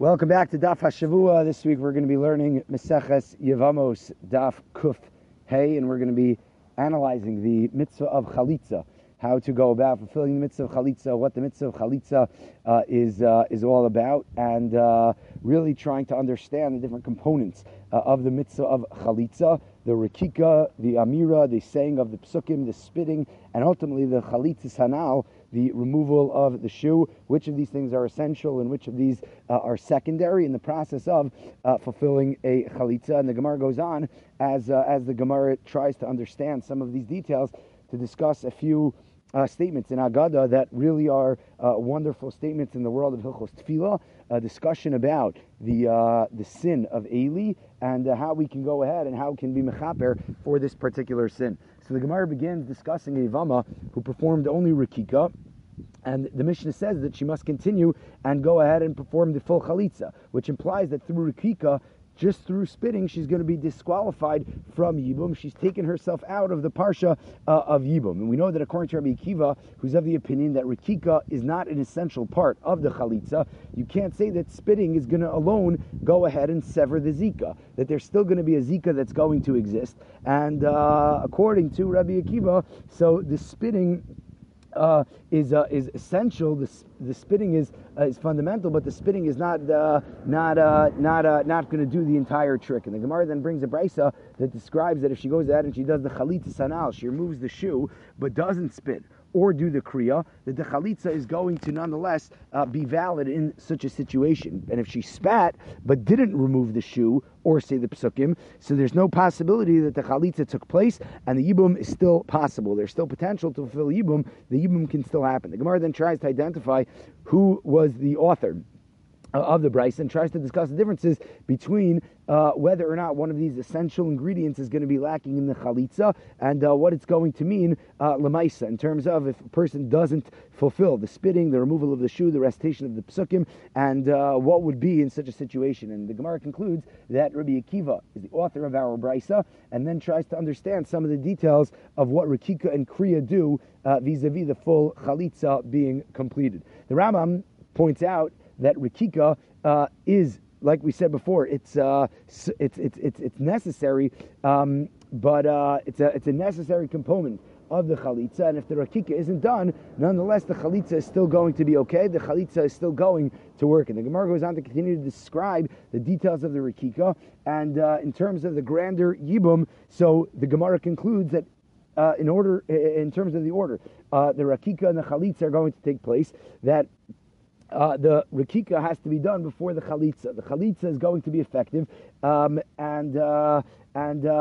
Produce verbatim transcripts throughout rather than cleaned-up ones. Welcome back to Daf HaShavua. This week we're going to be learning Meseches Yevamos Daf Kuf Hey, and we're going to be analyzing the Mitzvah of Chalitza, how to go about fulfilling the Mitzvah of Chalitza, what the Mitzvah of Chalitza uh, is uh, is all about, and uh, really trying to understand the different components uh, of the Mitzvah of Chalitza, the Rekika, the Amira, the saying of the Psukim, the spitting, and ultimately the Chalitza Sanal, the removal of the shoe, which of these things are essential and which of these uh, are secondary in the process of uh, fulfilling a chalitza. And the Gemara goes on, as uh, as the Gemara tries to understand some of these details, to discuss a few uh, statements in Haggadah that really are uh, wonderful statements in the world of Hilchos Tefillah, a discussion about the uh, the sin of Eili and uh, how we can go ahead and how we can be mechaper for this particular sin. So the Gemara begins discussing a Yevama who performed only Rekika, and the Mishnah says that she must continue and go ahead and perform the full Chalitza, which implies that through Rekika, just through spitting, she's going to be disqualified from Yibum. She's taken herself out of the Parsha uh, of Yibum. And we know that according to Rabbi Akiva, who's of the opinion that Rekika is not an essential part of the Chalitza, you can't say that spitting is going to alone go ahead and sever the Zika, that there's still going to be a Zika that's going to exist. And uh, according to Rabbi Akiva, so the spitting Uh, is uh, is essential. The the spitting is uh, is fundamental, but the spitting is not uh, not uh, not uh, not going to do the entire trick. And the Gemara then brings a b'risa that describes that if she goes out and she does the chalitza sanal, she removes the shoe but doesn't spit or do the kriya, that the chalitza is going to nonetheless uh, be valid in such a situation. And if she spat but didn't remove the shoe or say the psukim, so there's no possibility that the chalitza took place and the yibum is still possible. There's still potential to fulfill yibum. The yibum can still happen. The Gemara then tries to identify who was the author of the b'risa and tries to discuss the differences between uh, whether or not one of these essential ingredients is going to be lacking in the chalitza and uh, what it's going to mean uh, l'maisa in terms of if a person doesn't fulfill the spitting, the removal of the shoe, the recitation of the psukim, and uh, what would be in such a situation. And the Gemara concludes that Rabbi Akiva is the author of our b'risa and then tries to understand some of the details of what Rekika and Kriya do uh, vis-a-vis the full chalitza being completed. The Rambam points out that Rekika uh, is, like we said before, it's uh, it's it's it's it's necessary, um, but uh, it's a it's a necessary component of the chalitza. And if the Rekika isn't done, nonetheless the chalitza is still going to be okay. The chalitza is still going to work. And the Gemara goes on to continue to describe the details of the Rekika. And uh, in terms of the grander yibum, so the Gemara concludes that uh, in order, in terms of the order, uh, the Rekika and the chalitza are going to take place. That Uh, the Rekika has to be done before the Chalitza. The Chalitza is going to be effective, um, and uh, and uh,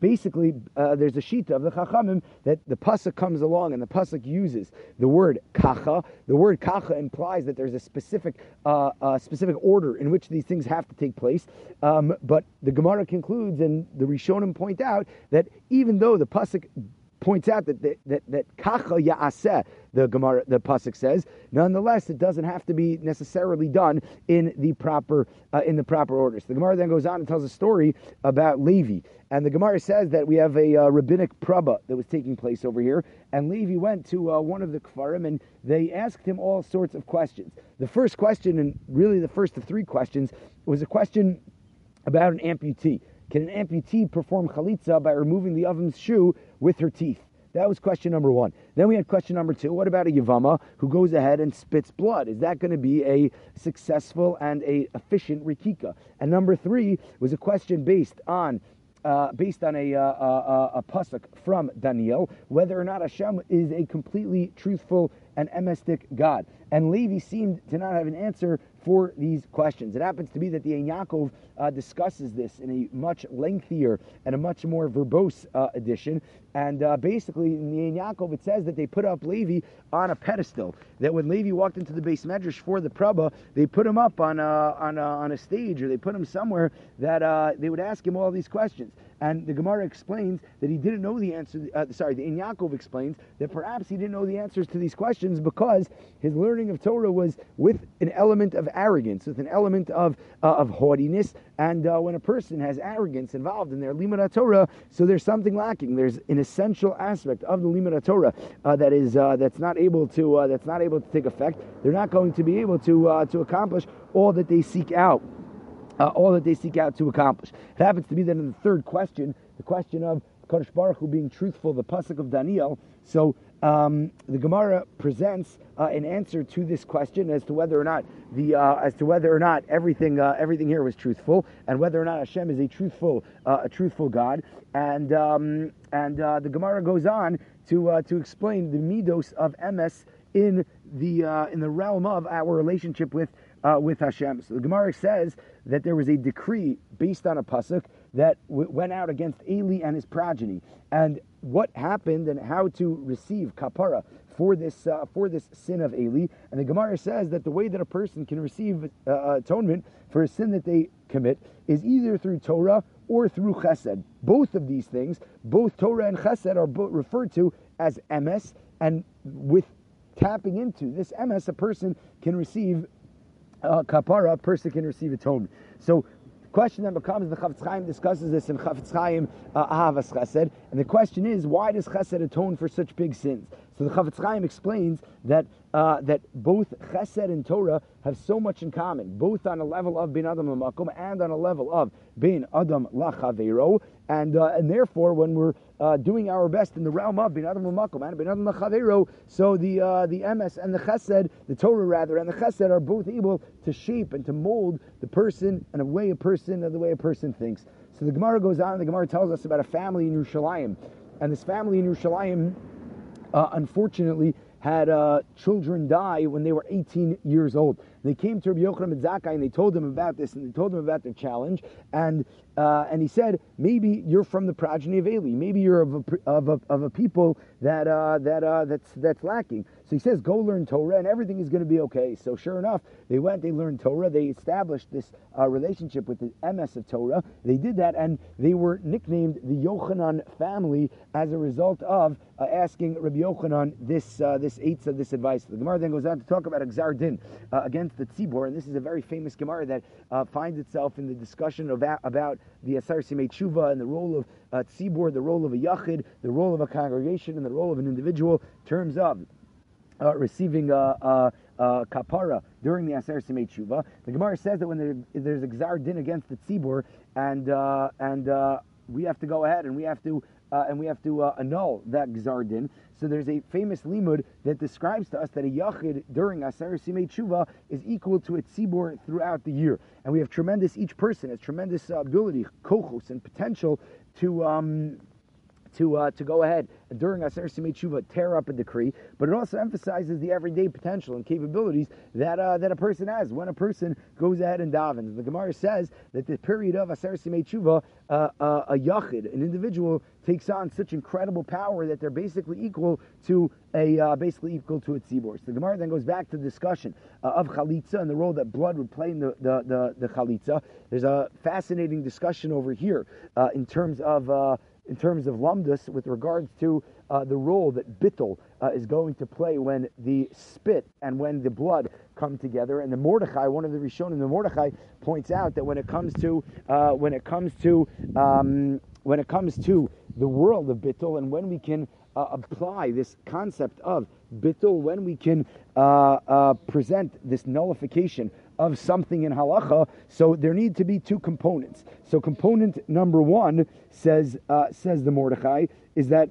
basically uh, there's a shita of the Chachamim that the Pasuk comes along and the Pasuk uses the word Kacha. The word Kacha implies that there's a specific uh, uh, specific order in which these things have to take place, um, but the Gemara concludes and the Rishonim point out that even though the Pasuk points out that that that, that Kacha Ya'aseh, the Gemara, the Pasuk says, nonetheless, it doesn't have to be necessarily done in the proper uh, in the proper order. So the Gemara then goes on and tells a story about Levi, and the Gemara says that we have a uh, rabbinic praba that was taking place over here, and Levi went to uh, one of the kfarim, and they asked him all sorts of questions. The first question, and really the first of three questions, was a question about an amputee. Can an amputee perform chalitza by removing the oven's shoe with her teeth? That was question number one. Then we had question number two. What about a Yevama who goes ahead and spits blood? Is that going to be a successful and a efficient Rekika? And number three was a question based on uh, based on a, uh, a, a pasuk from Daniel, whether or not Hashem is a completely truthful and emestic God. And Levi seemed to not have an answer for these questions. It happens to be that the Ein Yaakov uh, discusses this in a much lengthier and a much more verbose uh, edition. And uh, basically, in the Ein Yaakov, it says that they put up Levi on a pedestal. That when Levi walked into the Beis Medrash for the Prabah, they put him up on a, on a, on a stage, or they put him somewhere that uh, they would ask him all these questions. And the Gemara explains that he didn't know the answer. Uh, sorry, the Ein Yaakov explains that perhaps he didn't know the answers to these questions because his learning of Torah was with an element of arrogance, with an element of uh, of haughtiness. And uh, when a person has arrogance involved in their limud Torah, so there's something lacking. There's an essential aspect of the limud Torah uh, that is uh, that's not able to uh, that's not able to take effect. They're not going to be able to uh, to accomplish all that they seek out. Uh, all that they seek out to accomplish. It happens to be that in the third question, the question of Kadosh Baruch Hu being truthful, the Pasuk of Daniel, so um, the Gemara presents uh, an answer to this question as to whether or not the uh, as to whether or not everything uh, everything here was truthful, and whether or not Hashem is a truthful uh, a truthful God. And um, and uh, the Gemara goes on to uh, to explain the midos of Emes in the uh, in the realm of our relationship with. Uh, with Hashem. So the Gemara says that there was a decree based on a pasuk that w- went out against Eili and his progeny, and what happened and how to receive kapara for this uh, for this sin of Eili. And the Gemara says that the way that a person can receive uh, atonement for a sin that they commit is either through Torah or through Chesed. Both of these things, both Torah and Chesed, are both referred to as emes, and with tapping into this emes, a person can receive Uh, kapara, a person can receive atonement. So the question then becomes, the Chafetz Chaim discusses this in Chafetz Chaim uh, Ahavas Chesed, and the question is, why does Chesed atone for such big sins? So the Chafetz Chaim explains that uh, that both Chesed and Torah have so much in common, both on a level of bin adam l'makom and on a level of bin adam l'chaveiro, and uh, and therefore when we're uh, doing our best in the realm of bin adam l'makom and bin adam l'chaveiro, so the uh, the emes and the Chesed, the Torah rather, and the Chesed are both able to shape and to mold the person and the way a person and the way a person thinks. So the Gemara goes on, and the Gemara tells us about a family in Yerushalayim, and this family in Yerushalayim, Uh, unfortunately, had uh, children die when they were eighteen years old. They came to Rabbi Yochanan and Zakkai, and they told him about this, and they told him about their challenge. And uh, and he said, maybe you're from the progeny of Eli. Maybe you're of a, of a, of a people that uh, that uh, that's that's lacking. So he says, go learn Torah, and everything is going to be okay. So sure enough, they went, they learned Torah, they established this uh, relationship with the emes of Torah. They did that, and they were nicknamed the Yochanan family as a result of uh, asking Rabbi Yochanan this uh, this eitzah, this advice. The Gemara then goes on to talk about a gzar din uh, against the Tzibur, and this is a very famous Gemara that uh, finds itself in the discussion of, about the Aseres Yemei Teshuva and the role of uh, Tzibur, the role of a Yachid, the role of a congregation, and the role of an individual, terms of uh, receiving a uh, uh, uh, kapara during the Aseres Yemei Teshuva. The Gemara says that when there, there's a gzar din against the Tzibur, and uh, and uh, we have to go ahead and we have to uh, and we have to uh, annul that gzar din. So there's a famous limud that describes to us that a yachid during Aseres Yemei Teshuva is equal to a tzibur throughout the year. And we have tremendous, each person has tremendous ability, kochos, and potential to um, to uh, to go ahead during Aseres Yemei Teshuva, tear up a decree. But it also emphasizes the everyday potential and capabilities that uh, that a person has when a person goes ahead and davens. The Gemara says that the period of Aseres Yemei Teshuva, uh, uh, a yachid, an individual, takes on such incredible power that they're basically equal to a uh, basically equal to a tzibor. So the Gemara then goes back to the discussion uh, of chalitza and the role that blood would play in the the, the, the chalitza. There's a fascinating discussion over here uh, in terms of uh, in terms of lamdas with regards to uh, the role that bittel uh, is going to play when the spit and when the blood come together. And the Mordechai, one of the Rishonim, the Mordechai points out that when it comes to uh, when it comes to um, when it comes to the world of bittul, and when we can uh, apply this concept of bittul, when we can uh, uh, present this nullification of something in halacha, so there need to be two components. So component number one, says uh, says the Mordechai, is that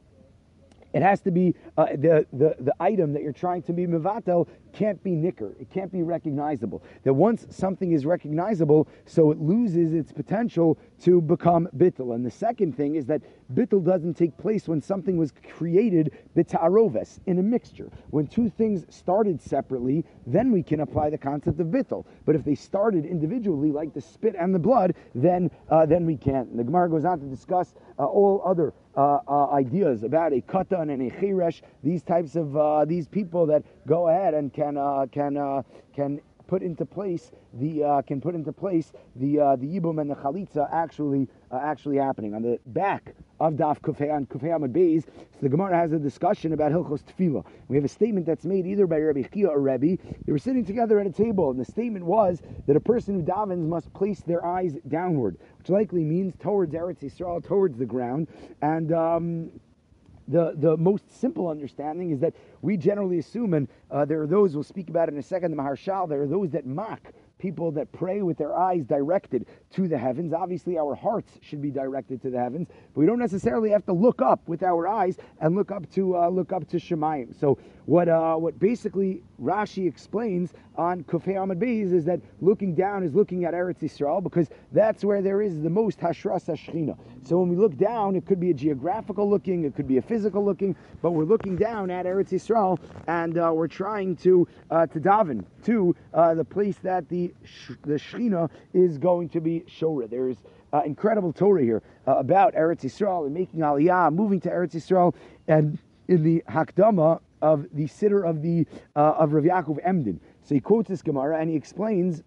it has to be uh, the, the the item that you're trying to be mevatel can't be nicker. It can't be recognizable. That once something is recognizable, so it loses its potential to become bittul. And the second thing is that bittul doesn't take place when something was created b'ta'aroves, in a mixture. When two things started separately, then we can apply the concept of bittul. But if they started individually, like the spit and the blood, then uh, then we can't. And the Gemara goes on to discuss uh, all other uh, uh, ideas about a katan and a chiresh, these types of uh, these people that go ahead and can uh, can uh, can put into place the uh, can put into place the uh, the Yibum and the Chalitza actually uh, actually happening on the back of Daf Kufei and Kufei Amud Beis. So the Gemara has a discussion about Hilchos Tefillah. We have a statement that's made either by Rabbi Akiva or Rabbi. They were sitting together at a table, and the statement was that a person who davens must place their eyes downward, which likely means towards Eretz Yisrael, towards the ground, and. Um, The the most simple understanding is that we generally assume, and uh, there are those, we'll speak about it in a second, the Maharshal, there are those that mock people that pray with their eyes directed to the heavens. Obviously, our hearts should be directed to the heavens, but we don't necessarily have to look up with our eyes and look up to uh, look up to Shemayim. So what uh, what basically Rashi explains on Kufei Amud Beis is that looking down is looking at Eretz Yisrael, because that's where there is the most Hashras HaShechina. So when we look down, it could be a geographical looking, it could be a physical looking, but we're looking down at Eretz Yisrael, and uh, we're trying to uh, to daven to uh, the place that the the Shechina is going to be Shora. There is uh, incredible Torah here uh, about Eretz Yisrael and making Aliyah, moving to Eretz Yisrael, and in the Hakdama of the sitter of the uh, of Rav Yaakov Emden. So he quotes this Gemara and he explains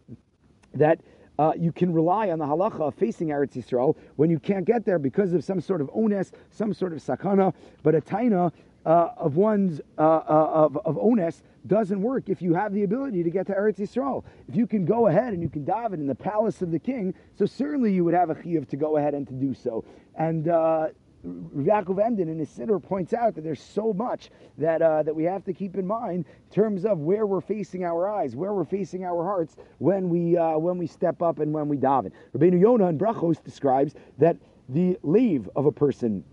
that uh, you can rely on the halacha of facing Eretz Yisrael when you can't get there because of some sort of ones, some sort of sakana, but a taina uh, of one's uh, uh, of of ones doesn't work if you have the ability to get to Eretz Yisrael. If you can go ahead and you can daven in the palace of the king, so certainly you would have a chiyuv to go ahead and to do so. And uh, Rav Yaakov Emden in his Siddur points out that there's so much that uh, that we have to keep in mind in terms of where we're facing our eyes, where we're facing our hearts when we uh, when we step up and when we daven. Rabbeinu Yonah in Brachos describes that the lave of a person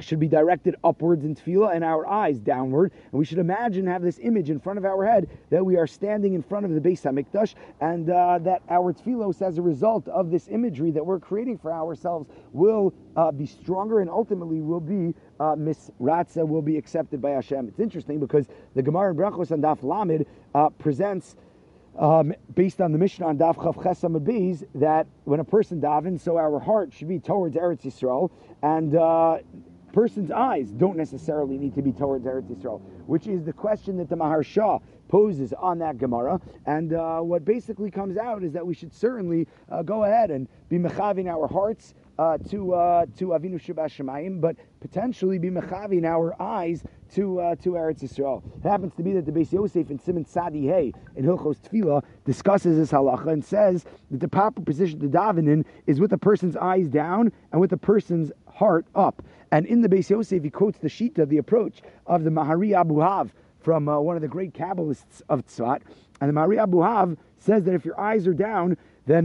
should be directed upwards in tefillah and our eyes downward, and we should imagine, have this image in front of our head that we are standing in front of the Beis HaMikdash, and uh, that our tefillos, as a result of this imagery that we're creating for ourselves, will uh, be stronger and ultimately will be uh, misratza, will be accepted by Hashem. It's interesting because the Gemara in Brachos and Daf Lamed uh, presents Um, based on the Mishnah on Daf Chafches Amud Beis, that when a person davens, so our heart should be towards Eretz Yisrael, and uh, person's eyes don't necessarily need to be towards Eretz Yisrael, which is the question that the Maharsha poses on that Gemara. And uh, what basically comes out is that we should certainly uh, go ahead and be mechaving our hearts uh, to uh, to Avinu Shebashamayim, but potentially be mechaving our eyes to uh, to Eretz Yisrael. It happens to be that the Beis Yosef in Siman Sadi Hey in Hilchos Tefillah discusses this halacha and says that the proper position to daven in is with a person's eyes down and with a person's heart up. And in the Beis Yosef, he quotes the Shita, the approach of the Mahari Abu Hav from uh, one of the great Kabbalists of Tzfat. And the Mahari Abu Hav says that if your eyes are down, then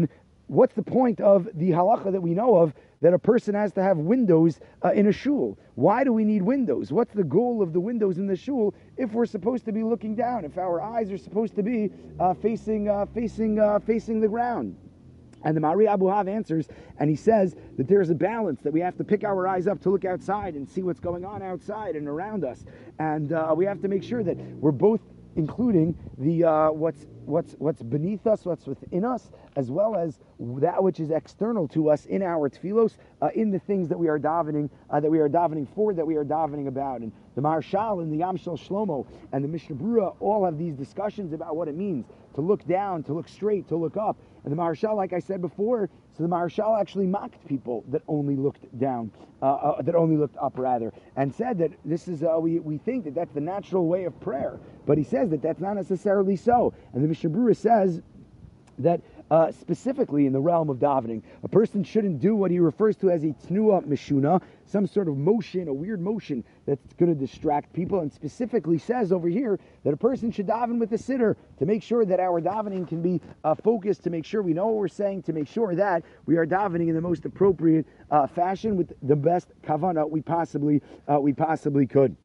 what's the point of the halacha that we know of that a person has to have windows uh, in a shul? Why do we need windows? What's the goal of the windows in the shul if we're supposed to be looking down, if our eyes are supposed to be uh, facing uh, facing, uh, facing the ground? And the Mari Abu Hav answers, and he says that there's a balance, that we have to pick our eyes up to look outside and see what's going on outside and around us. And uh, we have to make sure that we're both including the uh, what's what's what's beneath us, what's within us, as well as that which is external to us in our tefillos, uh, in the things that we are davening, uh, that we are davening for, that we are davening about. And the Maharshal and the Yamshel Shlomo and the Mishnah Brura all have these discussions about what it means to look down, to look straight, to look up. And the Maharshal, like I said before, so the Maharshal actually mocked people that only looked down, uh, uh, that only looked up rather, and said that this is, uh, we, we think that that's the natural way of prayer. But he says that that's not necessarily so. And the Mishnah Berurah says that uh, specifically in the realm of davening, a person shouldn't do what he refers to as a tnua mishuna, some sort of motion, a weird motion that's going to distract people, and specifically says over here that a person should daven with a sitter to make sure that our davening can be uh, focused, to make sure we know what we're saying, to make sure that we are davening in the most appropriate uh, fashion with the best kavana we possibly uh, we possibly could.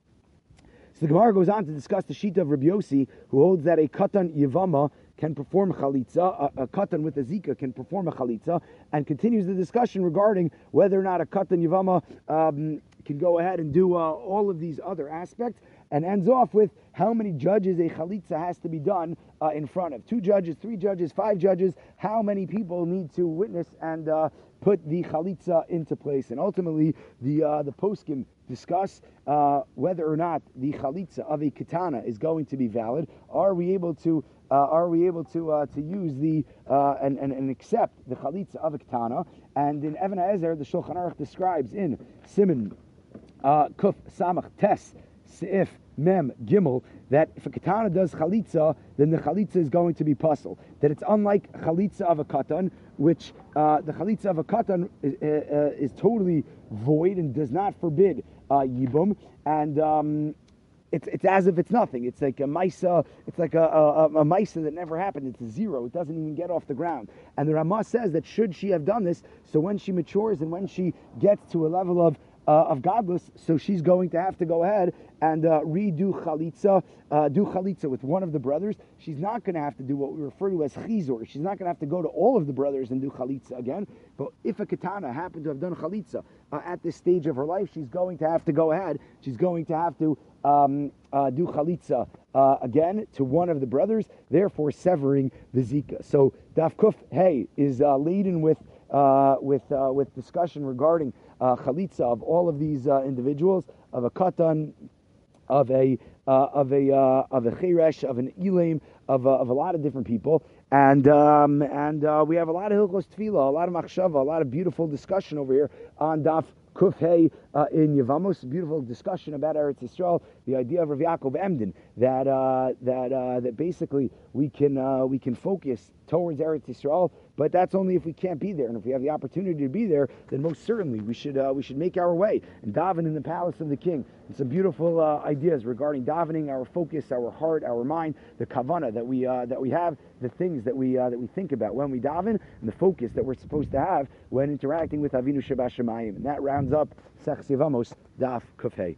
So the Gemara goes on to discuss the Shita of Rabbi Yossi, who holds that a katan yivama can perform chalitza, a, a katan with a zika can perform a chalitza, and continues the discussion regarding whether or not a katan yivama um, can go ahead and do uh, all of these other aspects, and ends off with how many judges a chalitza has to be done uh, in front of. Two judges, three judges, five judges, how many people need to witness and uh, put the chalitza into place. And ultimately, the, uh, the Psukim discuss uh, whether or not the chalitza of a katana is going to be valid. Are we able to uh, are we able to uh, to use the uh, and, and and accept the chalitza of a katana? And in Evan HaEzer, the Shulchan Aruch describes in Siman uh, Kuf Samach Tes Seif Mem Gimel that if a katana does chalitza, then the chalitza is going to be puzzle. That it's unlike chalitza of a katan, which uh, the chalitza of a katan is, uh, is totally void and does not forbid uh, yibum, and um, it's it's as if it's nothing. It's like a maisa. It's like a a, a maisa that never happened. It's a zero. It doesn't even get off the ground. And the Rama says that should she have done this, so when she matures and when she gets to a level of Uh, of godless, so she's going to have to go ahead and uh, redo chalitza, uh, do chalitza with one of the brothers. She's not going to have to do what we refer to as chizor. She's not going to have to go to all of the brothers and do chalitza again. But if a katana happened to have done chalitza uh, at this stage of her life, she's going to have to go ahead. She's going to have to um, uh, do chalitza uh, again to one of the brothers, therefore severing the zika. So Daf Kuf Hey is uh, laden with uh, with uh, with discussion regarding Uh, chalitza of all of these uh, individuals, of a katan, of a uh, of a uh, of a cheresh, of an elim, of a, of a lot of different people, and um, and uh, we have a lot of hilchos tefillah, a lot of machshava, a lot of beautiful discussion over here on Daf Kuf Hey uh, in Yevamos. Beautiful discussion about Eretz Yisrael, the idea of Rav Yaakov Emden that uh, that uh, that basically we can uh, we can focus towards Eretz Yisrael. But that's only if we can't be there, and if we have the opportunity to be there, then most certainly we should uh, we should make our way and daven in the palace of the king. And some beautiful uh, ideas regarding davening, our focus, our heart, our mind, the kavana that we uh, that we have, the things that we uh, that we think about when we daven, and the focus that we're supposed to have when interacting with Avinu Shebashamayim. And that rounds up Sech Yevamos Daf Kufei.